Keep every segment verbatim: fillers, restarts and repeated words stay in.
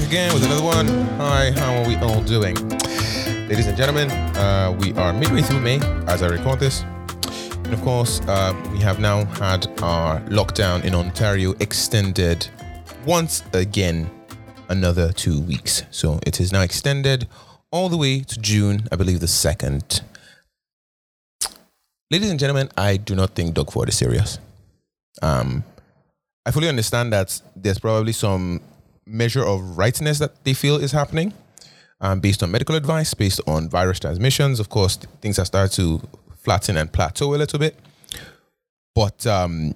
back again with another one. Hi, how are we all doing? Ladies and gentlemen, uh, we are midway through May as I record this. And of course, uh, we have now had our lockdown in Ontario extended once again, another two weeks. So it is now extended all the way to June, I believe the second. Ladies and gentlemen, I do not think Doug Ford is serious. Um, I fully understand that there's probably some measure of rightness that they feel is happening um, based on medical advice, based on virus transmissions. Of course, things have started to flatten and plateau a little bit. But um,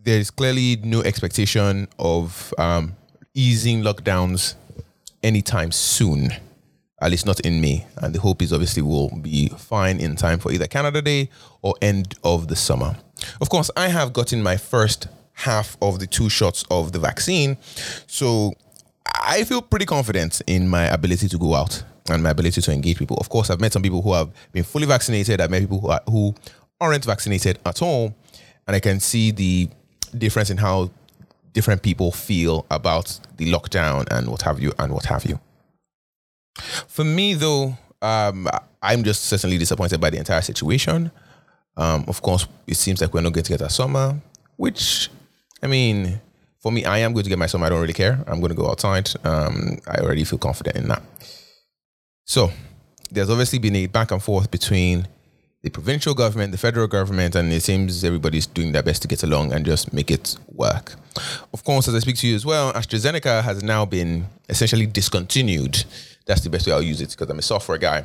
there's clearly no expectation of um, easing lockdowns anytime soon, at least not in May. And the hope is obviously we'll be fine in time for either Canada Day or end of the summer. Of course, I have gotten my first half of the two shots of the vaccine. So I feel pretty confident in my ability to go out and my ability to engage people. Of course, I've met some people who have been fully vaccinated. I've met people who, are, who aren't vaccinated at all. And I can see the difference in how different people feel about the lockdown and what have you and what have you. For me, though, um, I'm just certainly disappointed by the entire situation. Um, of course, it seems like we're not going to get our summer, which, I mean, for me, I am going to get my summer. I don't really care. I'm going to go outside. Um, I already feel confident in that. So there's obviously been a back and forth between the provincial government, the federal government, and it seems everybody's doing their best to get along and just make it work. Of course, as I speak to you as well, AstraZeneca has now been essentially discontinued. That's the best way I'll use it because I'm a software guy.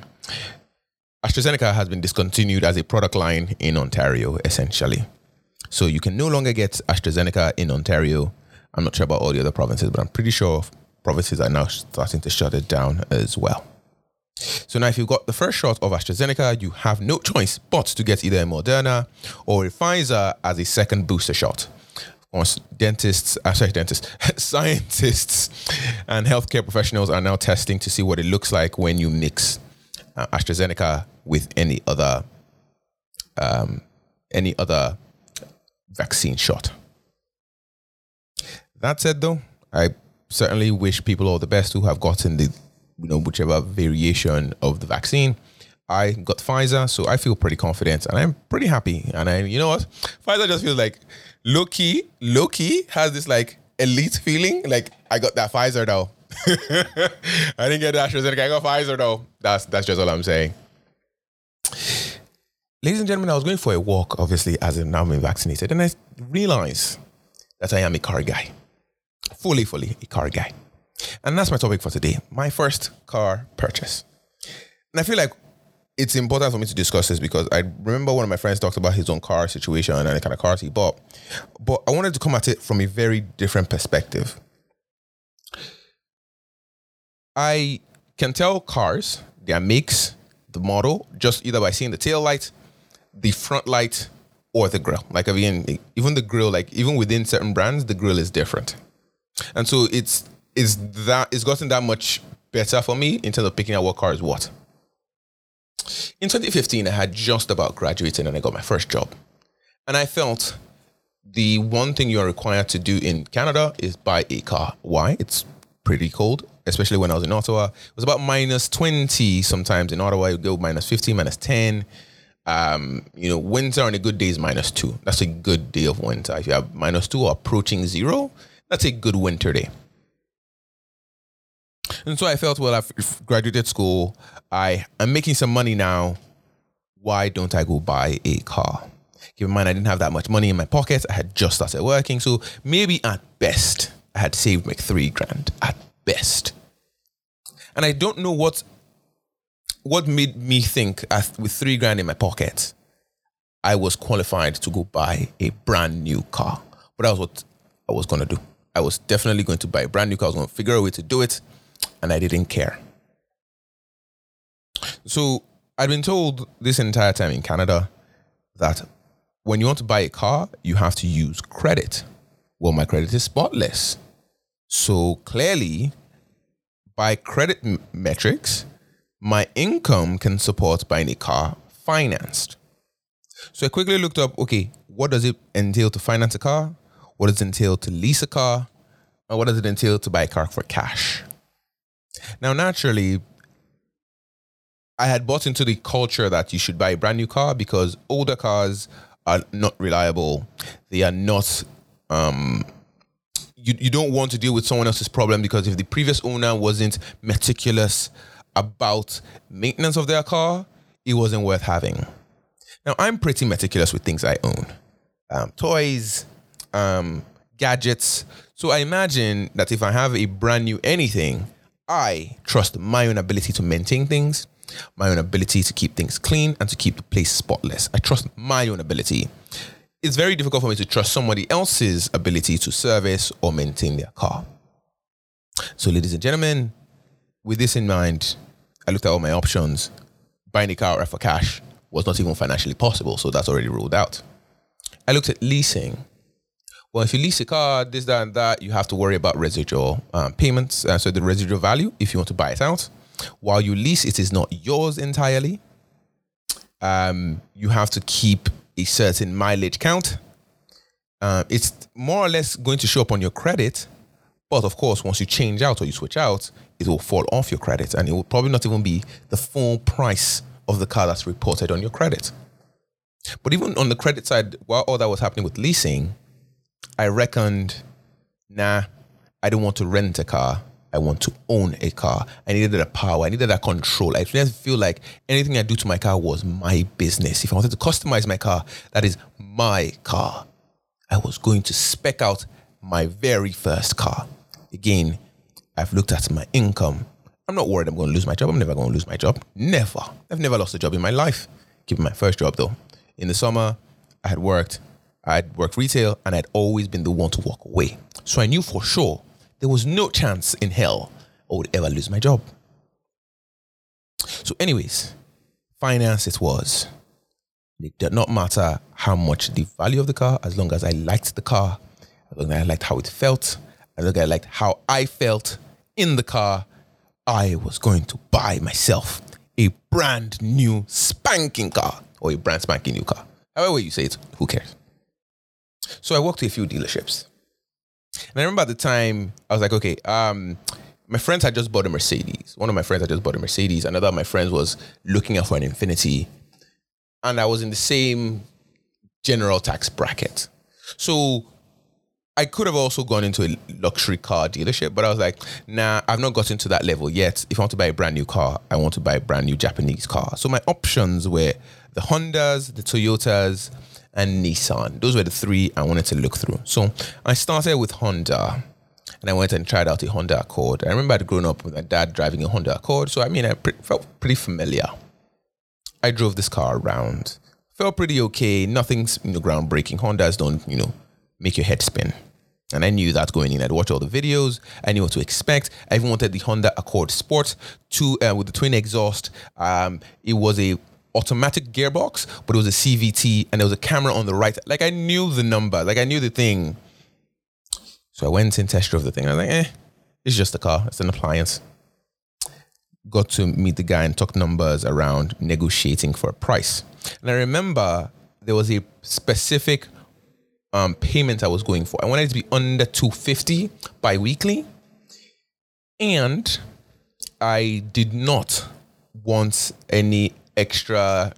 AstraZeneca has been discontinued as a product line in Ontario, essentially. So you can no longer get AstraZeneca in Ontario. I'm not sure about all the other provinces, but I'm pretty sure provinces are now starting to shut it down as well. So now if you've got the first shot of AstraZeneca, you have no choice but to get either a Moderna or a Pfizer as a second booster shot. Dentists, uh, sorry, dentists, scientists and healthcare professionals are now testing to see what it looks like when you mix uh, AstraZeneca with any other um, any other vaccine shot. That said, though, I certainly wish people all the best who have gotten the, you know, whichever variation of the vaccine. I got Pfizer, so I feel pretty confident and I'm pretty happy. And I, you know what, Pfizer just feels like low-key, low-key has this like elite feeling. Like I got that Pfizer though. I didn't get that AstraZeneca. I got Pfizer though. That's that's just all I'm saying. Ladies and gentlemen, I was going for a walk, obviously, as I'm now being vaccinated, and I realized that I am a car guy. Fully, fully a car guy. And that's my topic for today. My first car purchase. And I feel like it's important for me to discuss this because I remember one of my friends talked about his own car situation and the kind of cars he bought. But I wanted to come at it from a very different perspective. I can tell cars, their makes, the model, just either by seeing the tail light, the front light, or the grill. Like, I mean, even the grill, like even within certain brands, the grill is different. And so it's it's that it's gotten that much better for me in terms of picking out what car is what. In twenty fifteen, I had just about graduated and I got my first job. And I felt the one thing you're required to do in Canada is buy a car. Why? It's pretty cold, especially when I was in Ottawa. It was about minus twenty sometimes in Ottawa. It would go minus fifteen, minus ten. Um, you know, winter on a good day is minus two. That's a good day of winter. If you have minus two or approaching zero, that's a good winter day. And so I felt, well, I've graduated school. I am making some money now. Why don't I go buy a car? Keep in mind, I didn't have that much money in my pocket. I had just started working. So maybe at best, I had saved like three grand at best. And I don't know what what made me think I, with three grand in my pocket, I was qualified to go buy a brand new car. But that was what I was going to do. I was definitely going to buy a brand new car. I was going to figure a way to do it. And I didn't care. So I'd been told this entire time in Canada that when you want to buy a car, you have to use credit. Well, my credit is spotless. So clearly, by credit m- metrics, my income can support buying a car financed. So I quickly looked up, okay, what does it entail to finance a car? What does it entail to lease a car? And what does it entail to buy a car for cash? Now, naturally, I had bought into the culture that you should buy a brand new car because older cars are not reliable. They are not... Um, you, you don't want to deal with someone else's problem, because if the previous owner wasn't meticulous about maintenance of their car, it wasn't worth having. Now, I'm pretty meticulous with things I own. Um, toys, um, gadgets. So I imagine that if I have a brand new anything, I trust my own ability to maintain things, my own ability to keep things clean, and to keep the place spotless. I trust my own ability. It's very difficult for me to trust somebody else's ability to service or maintain their car. So, ladies and gentlemen, with this in mind, I looked at all my options. Buying a car for cash was not even financially possible, so that's already ruled out. I looked at leasing. Well, if you lease a car, this, that, and that, you have to worry about residual um, payments, uh, so the residual value, if you want to buy it out. While you lease, it is not yours entirely. Um, you have to keep a certain mileage count. Uh, it's more or less going to show up on your credit, but of course, once you change out or you switch out, it will fall off your credit, and it will probably not even be the full price of the car that's reported on your credit. But even on the credit side, while all that was happening with leasing, I reckoned, nah, I don't want to rent a car. I want to own a car. I needed that power. I needed that control. I didn't feel like anything I do to my car was my business. If I wanted to customize my car, that is my car. I was going to spec out my very first car. Again, I've looked at my income. I'm not worried I'm going to lose my job. I'm never going to lose my job. Never. I've never lost a job in my life. Keeping my first job, though. In the summer, I had worked. I'd worked retail, and I'd always been the one to walk away. So I knew for sure there was no chance in hell I would ever lose my job. So anyways, finance it was. It did not matter how much the value of the car, as long as I liked the car, as long as I liked how it felt, as long as I liked how I felt in the car, I was going to buy myself a brand new spanking car, or a brand spanking new car. However you say it, who cares? So I walked to a few dealerships. And I remember at the time, I was like, okay, um, my friends had just bought a Mercedes. One of my friends had just bought a Mercedes. Another of my friends was looking out for an Infiniti. And I was in the same general tax bracket. So I could have also gone into a luxury car dealership, but I was like, nah, I've not gotten to that level yet. If I want to buy a brand new car, I want to buy a brand new Japanese car. So my options were the Hondas, the Toyotas, and Nissan. Those were the three I wanted to look through. So I started with Honda, and I went and tried out a Honda Accord. I remember I'd grown up with my dad driving a Honda Accord, so I mean, I pre- felt pretty familiar. I drove this car around. Felt pretty okay. Nothing's, you know, groundbreaking. Hondas don't, you know, make your head spin. And I knew that going in. I'd watch all the videos. I knew what to expect. I even wanted the Honda Accord Sport to, uh, with the twin exhaust. Um, it was a automatic gearbox, but it was a C V T, and there was a camera on the right. Like, I knew the number. Like, I knew the thing. So I went and test drove the thing. I was like, eh, it's just a car. It's an appliance. Got to meet the guy and talk numbers around negotiating for a price. And I remember there was a specific um, payment I was going for. I wanted it to be under two hundred fifty dollars bi-weekly. And I did not want any extra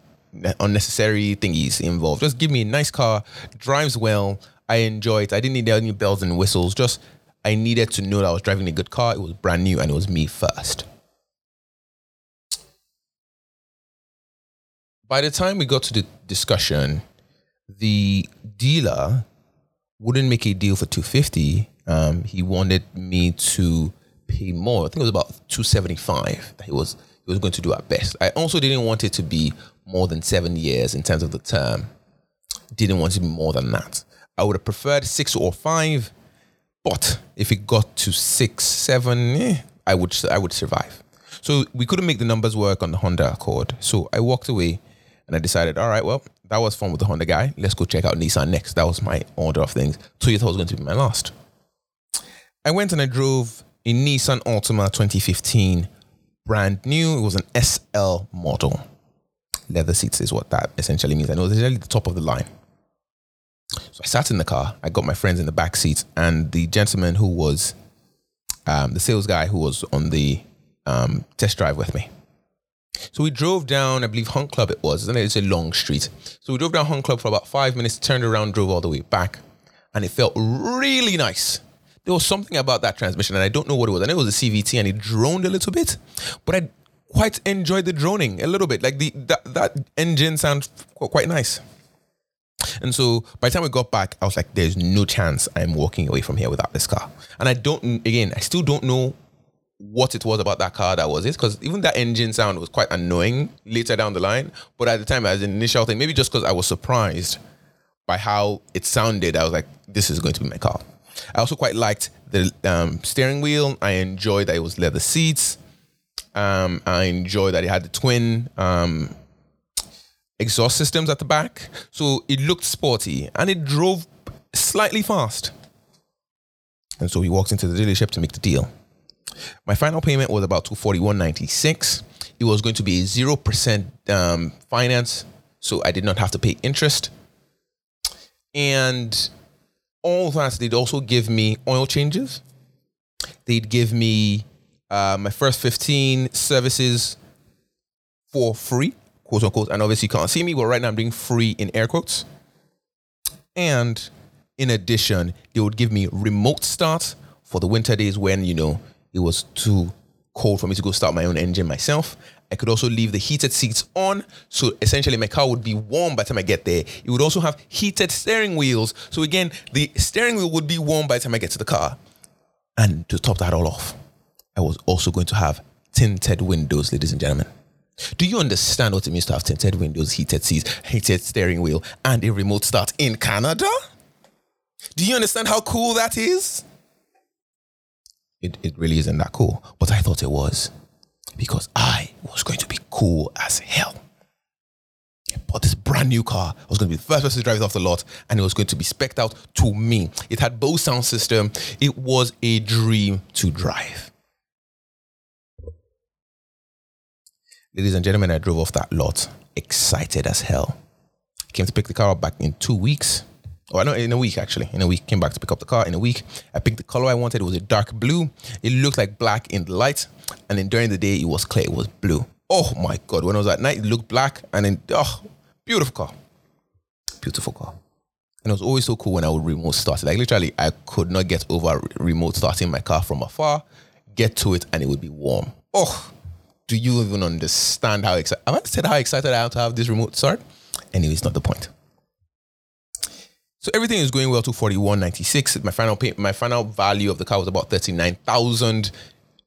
unnecessary thingies involved. Just give me a nice car, drives well, I enjoy it. I didn't need any bells and whistles. Just I needed to know that I was driving a good car. It was brand new, and it was me first. By the time we got to the discussion, the dealer wouldn't make a deal for two hundred fifty dollars. Um, he wanted me to pay more. I think it was about two hundred seventy-five dollars that he was It was going to do our best. I also didn't want it to be more than seven years in terms of the term. Didn't want it to be more than that. I would have preferred six or five, but if it got to six, seven, eh, I would I would survive. So we couldn't make the numbers work on the Honda Accord. So I walked away, and I decided, all right, well, that was fun with the Honda guy. Let's go check out Nissan next. That was my order of things. Toyota was going to be my last. I went and I drove a Nissan Altima twenty fifteen. Brand new. It was an S L model. Leather seats is what that essentially means. And it was essentially the top of the line. So I sat in the car. I got my friends in the back seat, and the gentleman who was um, the sales guy who was on the um, test drive with me. So we drove down, I believe Hunt Club it was, and it's a long street. So we drove down Hunt Club for about five minutes, turned around, drove all the way back, and it felt really nice. There was something about that transmission, and I don't know what it was. I know it was a C V T, and it droned a little bit, but I quite enjoyed the droning a little bit. Like the that, that engine sounds quite nice. And so by the time we got back, I was like, there's no chance I'm walking away from here without this car. And I don't, again, I still don't know what it was about that car that was it, because even that engine sound was quite annoying later down the line. But at the time, as an initial thing, maybe just because I was surprised by how it sounded, I was like, this is going to be my car. I also quite liked the um, steering wheel. I enjoyed that it was leather seats. Um, I enjoyed that it had the twin um, exhaust systems at the back. So it looked sporty and it drove slightly fast. And so we walked into the dealership to make the deal. My final payment was about two hundred forty-one dollars and ninety-six cents. It was going to be zero percent um, finance, so I did not have to pay interest. And all that, they'd also give me oil changes. They'd give me uh, my first fifteen services for free, quote unquote. And obviously you can't see me, but right now I'm doing free in air quotes. And in addition, they would give me remote start for the winter days when, you know, it was too cold for me to go start my own engine myself. I could also leave the heated seats on. So essentially my car would be warm by the time I get there. It would also have heated steering wheels. So again, the steering wheel would be warm by the time I get to the car. And to top that all off, I was also going to have tinted windows, ladies and gentlemen. Do you understand what it means to have tinted windows, heated seats, heated steering wheel, and a remote start in Canada? Do you understand how cool that is? It, it really isn't that cool, but I thought it was, because I was going to be cool as hell. I bought this brand new car. I was going to be the first person to drive it off the lot, and it was going to be spec'd out to me. It had Bose sound system. It was a dream to drive. Ladies and gentlemen, I drove off that lot excited as hell. Came to pick the car up back in two weeks. Oh, I know, in a week, actually. In a week, came back to pick up the car. In a week, I picked the color I wanted. It was a dark blue. It looked like black in the light. And then during the day, it was clear. It was blue. Oh, my God. When I was at night, it looked black. And then, oh, beautiful car. Beautiful car. And it was always so cool when I would remote start. Like, literally, I could not get over remote starting my car from afar, get to it, and it would be warm. Oh, do you even understand how excited? Have I said how excited I am to have this remote start? Anyway, it's not the point. So everything is going well to forty-one ninety-six. My final pay, my final value of the car was about thirty-nine thousand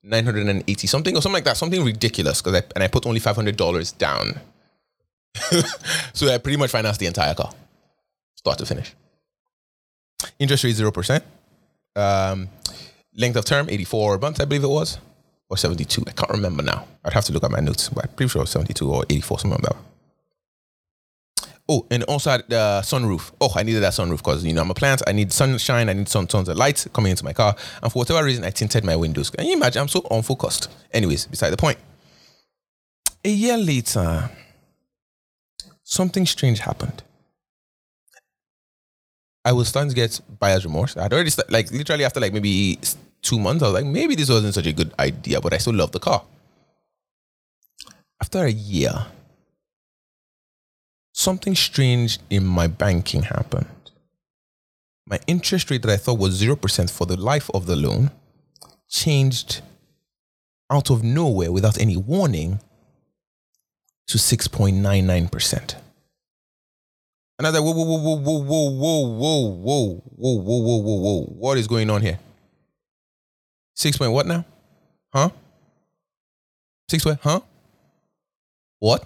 nine hundred eighty something or something like that. Something ridiculous, because I, and I put only five hundred dollars down. So I pretty much financed the entire car, start to finish. Interest rate zero percent. Um, length of term eighty-four months, I believe it was, or seventy-two. I can't remember now. I'd have to look at my notes, but I'm pretty sure it was seventy-two or eighty-four, something like that. Oh, and also had the sunroof. Oh, I needed that sunroof because, you know, I'm a plant. I need sunshine. I need some tons of light coming into my car. And for whatever reason, I tinted my windows. Can you imagine? I'm so unfocused. Anyways, beside the point. A year later, something strange happened. I was starting to get buyer's remorse. I'd already started, like, literally after, like, maybe two months, I was like, maybe this wasn't such a good idea, but I still love the car. After a year, something strange in my banking happened. My interest rate that I thought was zero percent for the life of the loan changed out of nowhere without any warning to six point nine nine percent. And I was like, whoa, whoa, whoa, whoa, whoa, whoa, whoa, whoa, whoa, whoa, whoa, whoa, whoa. What is going on here? Six point what now? Huh? Six point, huh? What?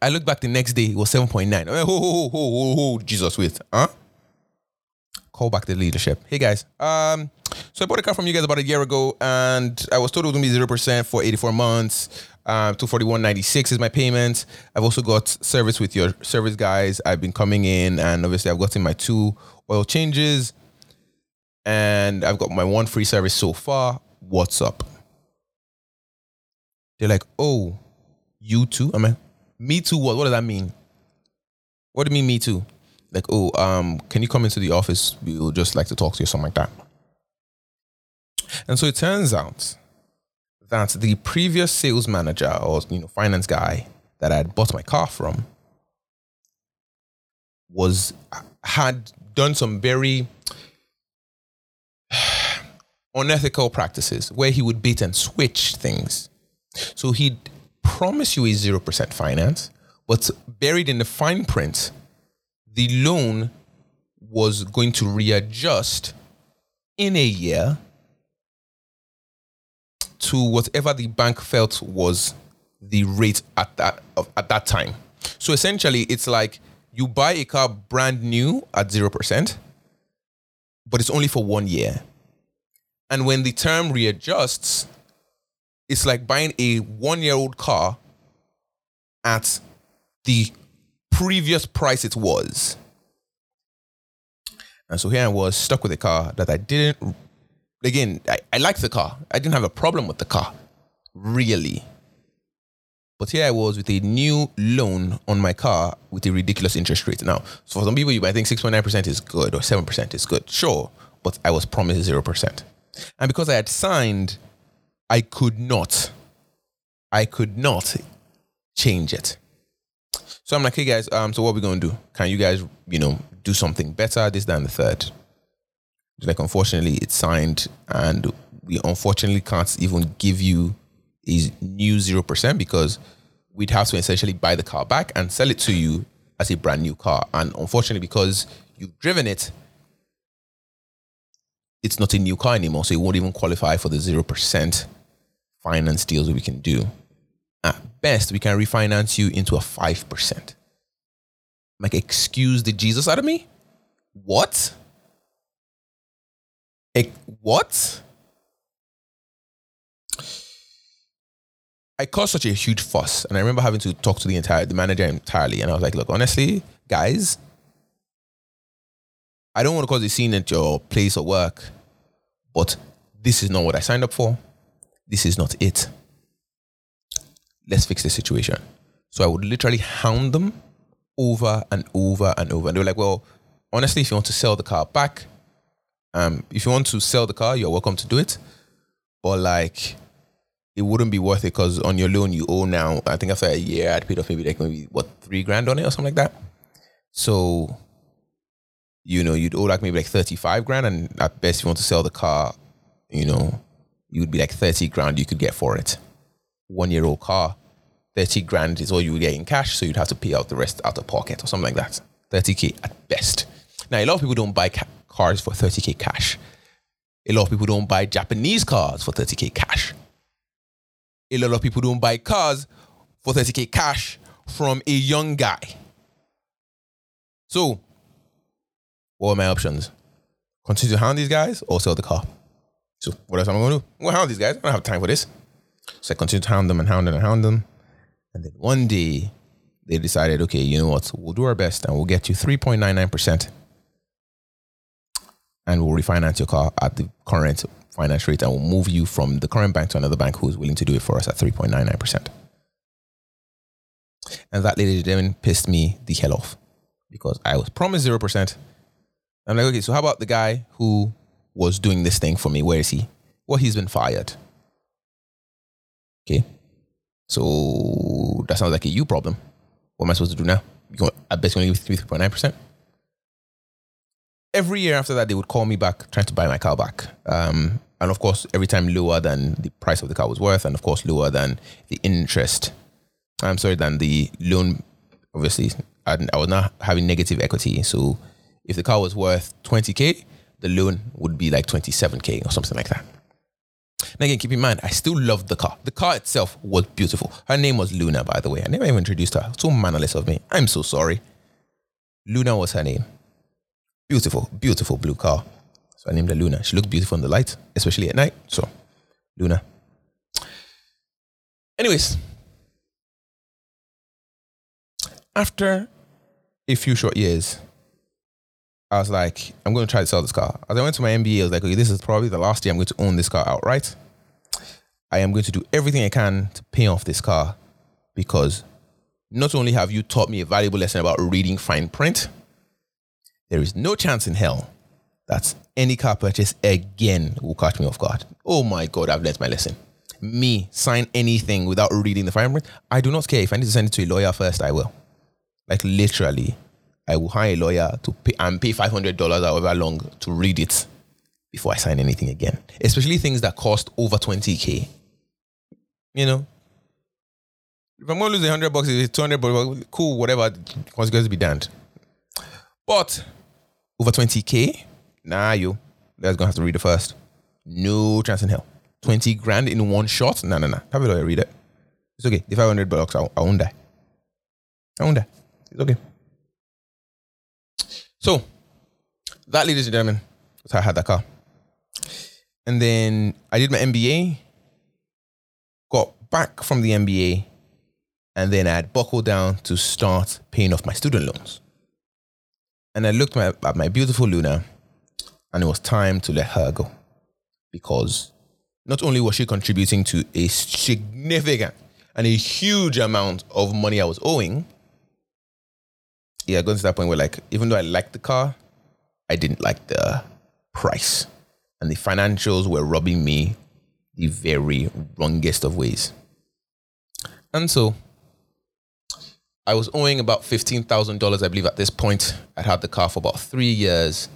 I looked back the next day, it was seven point nine. I went, ho, ho, ho, ho, ho, Jesus, wait. Huh? Call back the leadership. Hey, guys. Um, so I bought a car from you guys about a year ago, and I was told it was going to be zero percent for eighty-four months. Um, two hundred forty-one dollars and ninety-six cents is my payment. I've also got service with your service guys. I've been coming in, and obviously I've gotten my two oil changes, and I've got my one free service so far. What's up? They're like, oh, you too? I'm like, me too, what? What does that mean? What do you mean, me too? Like, oh, um, can you come into the office? We would just like to talk to you, something like that. And so it turns out that the previous sales manager or, you know, finance guy that I had bought my car from was, had done some very unethical practices where he would bait and switch things. So he'd promise you a zero percent finance, but buried in the fine print, the loan was going to readjust in a year to whatever the bank felt was the rate at that of, at that time. So essentially, it's like you buy a car brand new at zero percent, but it's only for one year. And when the term readjusts, it's like buying a one-year-old car at the previous price it was. And so here I was stuck with a car that I didn't, again, I, I liked the car. I didn't have a problem with the car, really. But here I was with a new loan on my car with a ridiculous interest rate. Now, so for some people, you might think six point nine percent is good or seven percent is good. Sure, but I was promised zero percent. And because I had signed, I could not, I could not change it. So I'm like, hey guys, um, so what are we going to do? Can you guys, you know, do something better, this, that, and the third? Like, unfortunately, it's signed and we unfortunately can't even give you a new zero percent because we'd have to essentially buy the car back and sell it to you as a brand new car. And unfortunately, because you've driven it, it's not a new car anymore. So it won't even qualify for the zero percent finance deals that we can do. At best, we can refinance you into a five percent. Like, excuse the Jesus out of me? What? E- what? I caused such a huge fuss. And I remember having to talk to the entire the manager entirely. And I was like, look, honestly, guys, I don't want to cause a scene at your place of work, but this is not what I signed up for. This is not it. Let's fix the situation. So I would literally hound them over and over and over. And they were like, well, honestly, if you want to sell the car back, um, if you want to sell the car, you're welcome to do it. But like, it wouldn't be worth it because on your loan you owe now, I think after a year, I'd paid off maybe like maybe what, three grand on it or something like that. So, you know, you'd owe like maybe like thirty-five grand. And at best, if you want to sell the car, you know, you would be like thirty grand you could get for it. One-year-old car, thirty grand is all you would get in cash, so you'd have to pay out the rest out of pocket or something like that. thirty K at best. Now, a lot of people don't buy ca- cars for thirty K cash. A lot of people don't buy Japanese cars for thirty K cash. A lot of people don't buy cars for thirty K cash from a young guy. So, what are my options? Continue to hound these guys or sell the car? So, what else am I going to do? I'm going to hound these guys. I don't have time for this. So I continued to hound them and hound them and hound them. And then one day they decided, okay, you know what? We'll do our best and we'll get you three point nine nine percent and we'll refinance your car at the current finance rate and we'll move you from the current bank to another bank who's willing to do it for us at three point nine nine percent. And that lady then pissed me the hell off because I was promised zero percent. I'm like, okay, so how about the guy who was doing this thing for me? Where is he? Well, he's been fired. Okay, so that sounds like a you problem. What am I supposed to do now? I bet you're going to give me three point nine percent. Every year after that, they would call me back trying to buy my car back. Um, and of course, every time lower than the price of the car was worth, and of course, lower than the interest. I'm sorry, than the loan, obviously. I, I was not having negative equity. So if the car was worth twenty K, the loan would be like twenty-seven K or something like that. And again, keep in mind, I still loved the car. The car itself was beautiful. Her name was Luna, by the way. I never even introduced her. So mannerless of me. I'm so sorry. Luna was her name. Beautiful, beautiful blue car. So I named her Luna. She looked beautiful in the light, especially at night. So, Luna. Anyways, after a few short years, I was like, I'm going to try to sell this car. As I went to my M B A, I was like, okay, this is probably the last year I'm going to own this car outright. I am going to do everything I can to pay off this car because not only have you taught me a valuable lesson about reading fine print, there is no chance in hell that any car purchase again will catch me off guard. Oh my God, I've learned my lesson. me sign anything without reading the fine print, I do not care. If I need to send it to a lawyer first, I will. Like literally, I will hire a lawyer to pay and pay five hundred dollars however long to read it before I sign anything again. Especially things that cost over twenty K. You know? If I'm going to lose one hundred bucks, it's two hundred bucks, cool, whatever, consequences be damned. But over twenty K, nah, you, that's going to have to read it first. No chance in hell. twenty grand in one shot? Nah, nah, nah. Have a lawyer read it. It's okay. The five hundred bucks, I, I won't die. I won't die. It's okay. So, that, ladies and gentlemen, was how I had that car. And then I did my M B A, got back from the M B A, and then I had buckled down to start paying off my student loans. And I looked my, at my beautiful Luna, and it was time to let her go. Because not only was she contributing to a significant and a huge amount of money I was owing, yeah, going to that point where, like, even though I liked the car, I didn't like the price. And the financials were robbing me the very wrongest of ways. And so I was owing about fifteen thousand dollars, I believe, at this point. I'd had the car for about three years.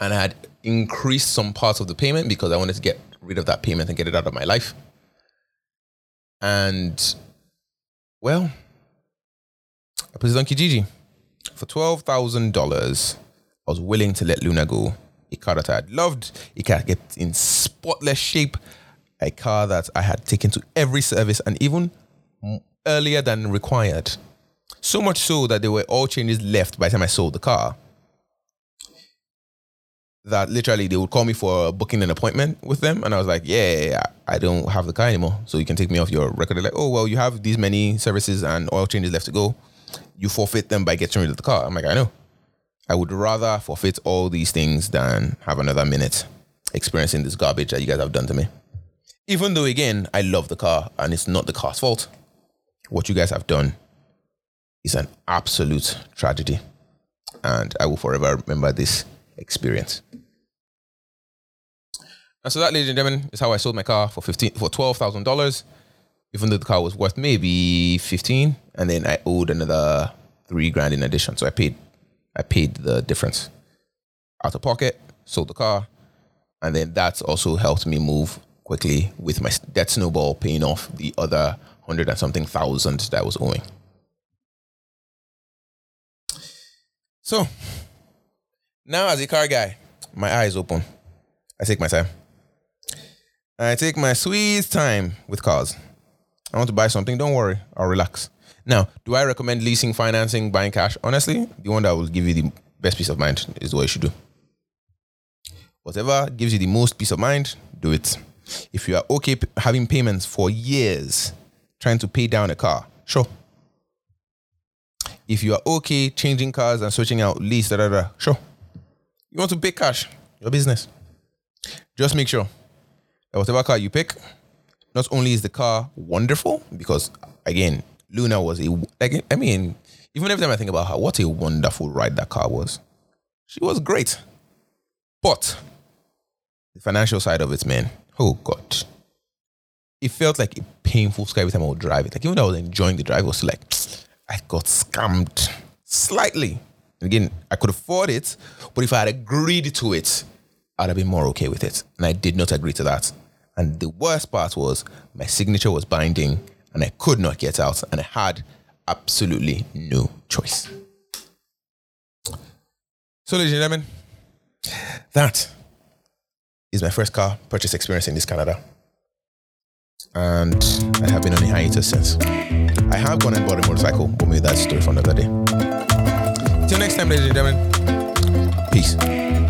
And I had increased some parts of the payment because I wanted to get rid of that payment and get it out of my life. And, well, I put it on Kijiji. For twelve thousand dollars, I was willing to let Luna go. A car that I had loved, a car that kept in spotless shape, a car that I had taken to every service and even earlier than required. So much so that there were all changes left by the time I sold the car. That literally they would call me for booking an appointment with them. And I was like, yeah, I don't have the car anymore. So you can take me off your record. They're like, oh, well, you have these many services and oil changes left to go. You forfeit them by getting rid of the car. I'm like, I know. I would rather forfeit all these things than have another minute experiencing this garbage that you guys have done to me. Even though, again, I love the car and it's not the car's fault. What you guys have done is an absolute tragedy. And I will forever remember this experience. And so that, ladies and gentlemen, is how I sold my car for fifteen for twelve thousand dollars, even though the car was worth maybe fifteen, and then I owed another three grand in addition. So I paid, I paid the difference out of pocket, sold the car, and then that's also helped me move quickly with my debt snowball, paying off the other hundred and something thousand that I was owing. So now, as a car guy, my eyes open. I take my time. I take my sweet time with cars. I want to buy something. Don't worry. I'll relax. Now, do I recommend leasing, financing, buying cash? Honestly, the one that will give you the best peace of mind is what you should do. Whatever gives you the most peace of mind, do it. If you are okay having payments for years, trying to pay down a car, sure. If you are okay changing cars and switching out lease, da da da, sure. You want to pay cash, your business. Just make sure that whatever car you pick, not only is the car wonderful, because again, Luna was a, like, I mean, even every time I think about her, what a wonderful ride that car was. She was great. But the financial side of it, man, oh God. It felt like a painful scare every time I would drive it. Like even though I was enjoying the drive, I was like, I got scammed slightly. Again, I could afford it, but if I had agreed to it, I'd have been more okay with it. And I did not agree to that. And the worst part was my signature was binding and I could not get out and I had absolutely no choice. So ladies and gentlemen, that is my first car purchase experience in this Canada. And I have been on a hiatus since. I have gone and bought a motorcycle, but maybe that's a story for another day. Till next time, ladies and gentlemen, peace.